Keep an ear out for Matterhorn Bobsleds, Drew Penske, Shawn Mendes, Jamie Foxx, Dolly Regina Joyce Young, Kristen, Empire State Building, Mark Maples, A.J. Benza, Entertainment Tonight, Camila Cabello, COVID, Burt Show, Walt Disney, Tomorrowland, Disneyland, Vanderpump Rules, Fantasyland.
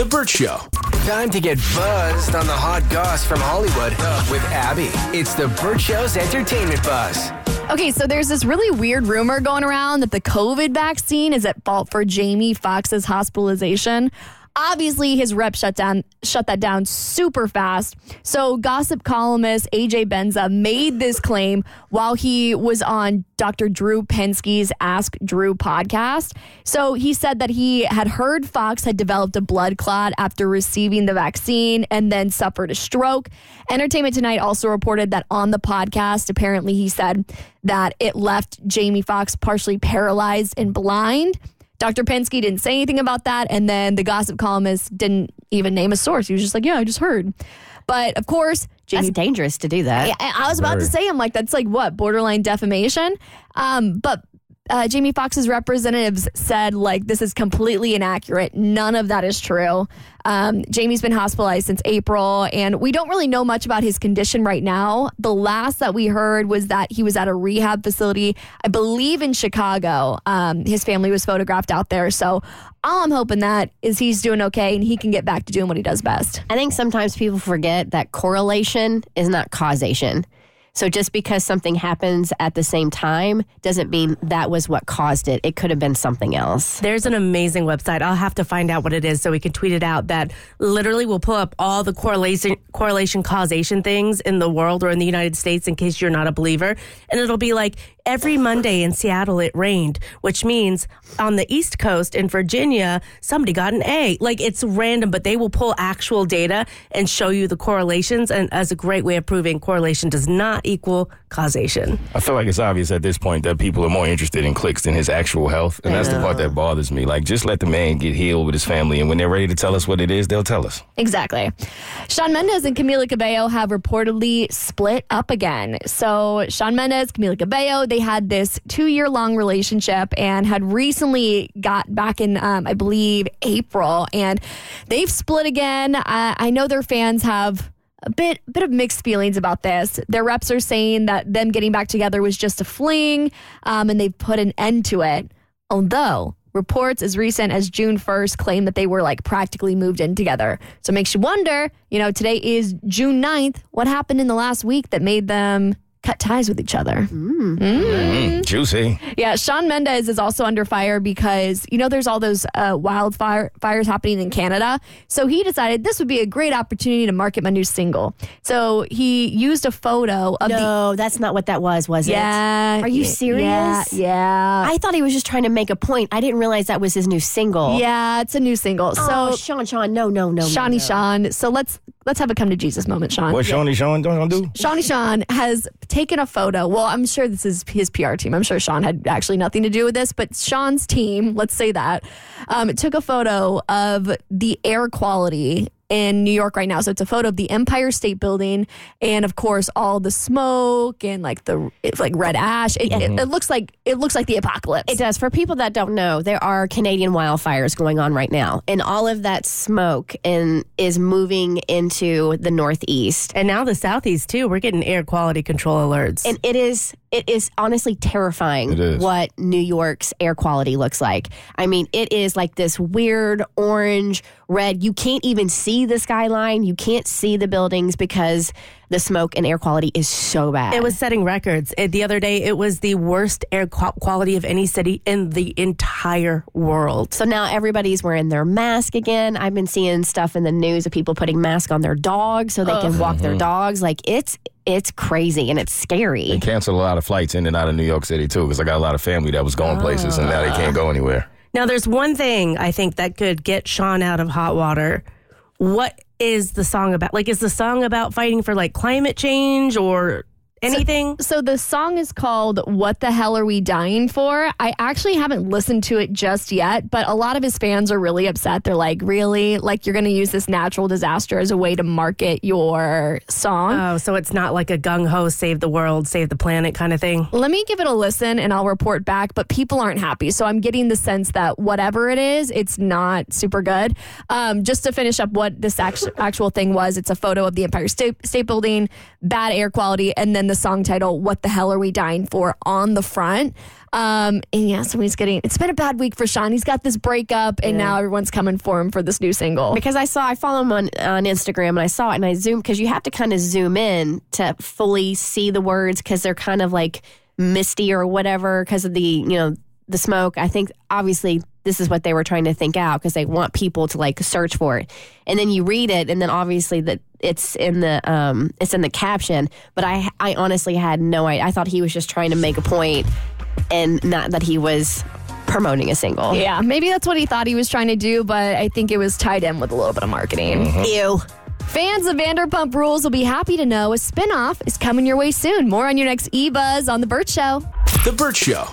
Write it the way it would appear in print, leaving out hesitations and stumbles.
The Burt Show. Time to get buzzed on the hot goss from Hollywood with Abby. It's The Burt Show's Entertainment Buzz. Okay, so there's this really weird rumor going around that the COVID vaccine is at fault for Jamie Foxx's hospitalization. Obviously, his rep shut that down super fast. So gossip columnist A.J. Benza made this claim while he was on Dr. Drew Penske's Ask Drew podcast. So he said that he had heard Fox had developed a blood clot after receiving the vaccine and then suffered a stroke. Entertainment Tonight also reported that on the podcast, apparently he said that it left Jamie Foxx partially paralyzed and blind. Dr. Penske didn't say anything about that, and then the gossip columnist didn't even name a source. He was just like, yeah, I just heard. But, of course, Jamie... That's dangerous to do that. I was about to say, I'm like, that's like, what, borderline defamation? But Jamie Foxx's representatives said, like, this is completely inaccurate. None of that is true. Jamie's been hospitalized since April, and we don't really know much about his condition right now. The last that we heard was that he was at a rehab facility, I believe in Chicago. His family was photographed out there. So all I'm hoping that is he's doing okay and he can get back to doing what he does best. I think sometimes people forget that correlation is not causation. So just because something happens at the same time doesn't mean that was what caused it. It could have been something else. There's an amazing website. I'll have to find out what it is so we can tweet it out that literally will pull up all the correlation causation things in the world or in the United States in case you're not a believer. And it'll be like every Monday in Seattle it rained, which means on the East Coast in Virginia, somebody got an A. Like it's random, but they will pull actual data and show you the correlations. And as a great way of proving correlation does not equal causation. I feel like it's obvious at this point that people are more interested in clicks than his actual health, and that's the part that bothers me. Like, just let the man get healed with his family, and when they're ready to tell us what it is, they'll tell us. Exactly. Shawn Mendes and Camila Cabello have reportedly split up again. So Shawn Mendes, Camila Cabello, they had this 2-year-long relationship and had recently got back in, I believe, April, and they've split again. I know their fans have a bit of mixed feelings about this. Their reps are saying that them getting back together was just a fling, and they've put an end to it. Although reports as recent as June 1st claim that they were like practically moved in together. So it makes you wonder, you know, today is June 9th. What happened in the last week that made them cut ties with each other? Juicy. Yeah, Shawn Mendes is also under fire because, you know, there's all those wildfires happening in Canada. So he decided this would be a great opportunity to market my new single. So he used a photo of No, that's not what that was it? Are you serious? Yeah. I thought he was just trying to make a point. I didn't realize that was his new single. Yeah, it's a new single. Oh, so Shawn, no. Shawn. So let's have a come to Jesus moment, Shawn. What Shawn don't do? Shawn has taken a photo. Well, I'm sure this is his PR team. I'm sure Shawn had actually nothing to do with this, but Shawn's team, let's say that, took a photo of the air quality in New York right now. So it's a photo of the Empire State Building and, of course, all the smoke and like the red ash. It looks like the apocalypse. It does. For people that don't know, there are Canadian wildfires going on right now, and all of that smoke is moving into the Northeast and now the Southeast too. We're getting air quality control alerts, and it is honestly terrifying what New York's air quality looks like. I mean, it is like this weird orange, red. You can't even see the skyline. You can't see the buildings because the smoke and air quality is so bad. It was setting records. The other day, it was the worst air quality of any city in the entire world. So now everybody's wearing their mask again. I've been seeing stuff in the news of people putting masks on their dogs so they can walk their dogs. Like, it's crazy and it's scary. They canceled a lot of flights in and out of New York City, too, because I got a lot of family that was going places, and now they can't go anywhere. Now, there's one thing I think that could get Shawn out of hot water. What is the song about? Like, is the song about fighting for, like, climate change or anything? So the song is called What the Hell Are We Dying For? I actually haven't listened to it just yet, but a lot of his fans are really upset. They're like, really? Like, you're going to use this natural disaster as a way to market your song? Oh, so it's not like a gung-ho save the world, save the planet kind of thing? Let me give it a listen and I'll report back, but people aren't happy. So I'm getting the sense that whatever it is, it's not super good. Just to finish up what this actual thing was, it's a photo of the Empire State Building, bad air quality, and then the song title, What the Hell Are We Dying For, on the front. And yeah, so he's getting, it's been a bad week for Shawn. He's got this breakup, and now everyone's coming for him for this new single. Because I follow him on Instagram, and I saw it, and I zoomed, because you have to kind of zoom in to fully see the words, because they're kind of like misty or whatever because of the, you know, the smoke. I think obviously this is what they were trying to think out, because they want people to like search for it. And then you read it, and then obviously that it's in the caption. But I honestly had no idea. I thought he was just trying to make a point, and not that he was promoting a single. Yeah, maybe that's what he thought he was trying to do, but I think it was tied in with a little bit of marketing. Ew. Fans of Vanderpump Rules will be happy to know a spinoff is coming your way soon. More on your next E-Buzz on The Burt Show. The Burt Show.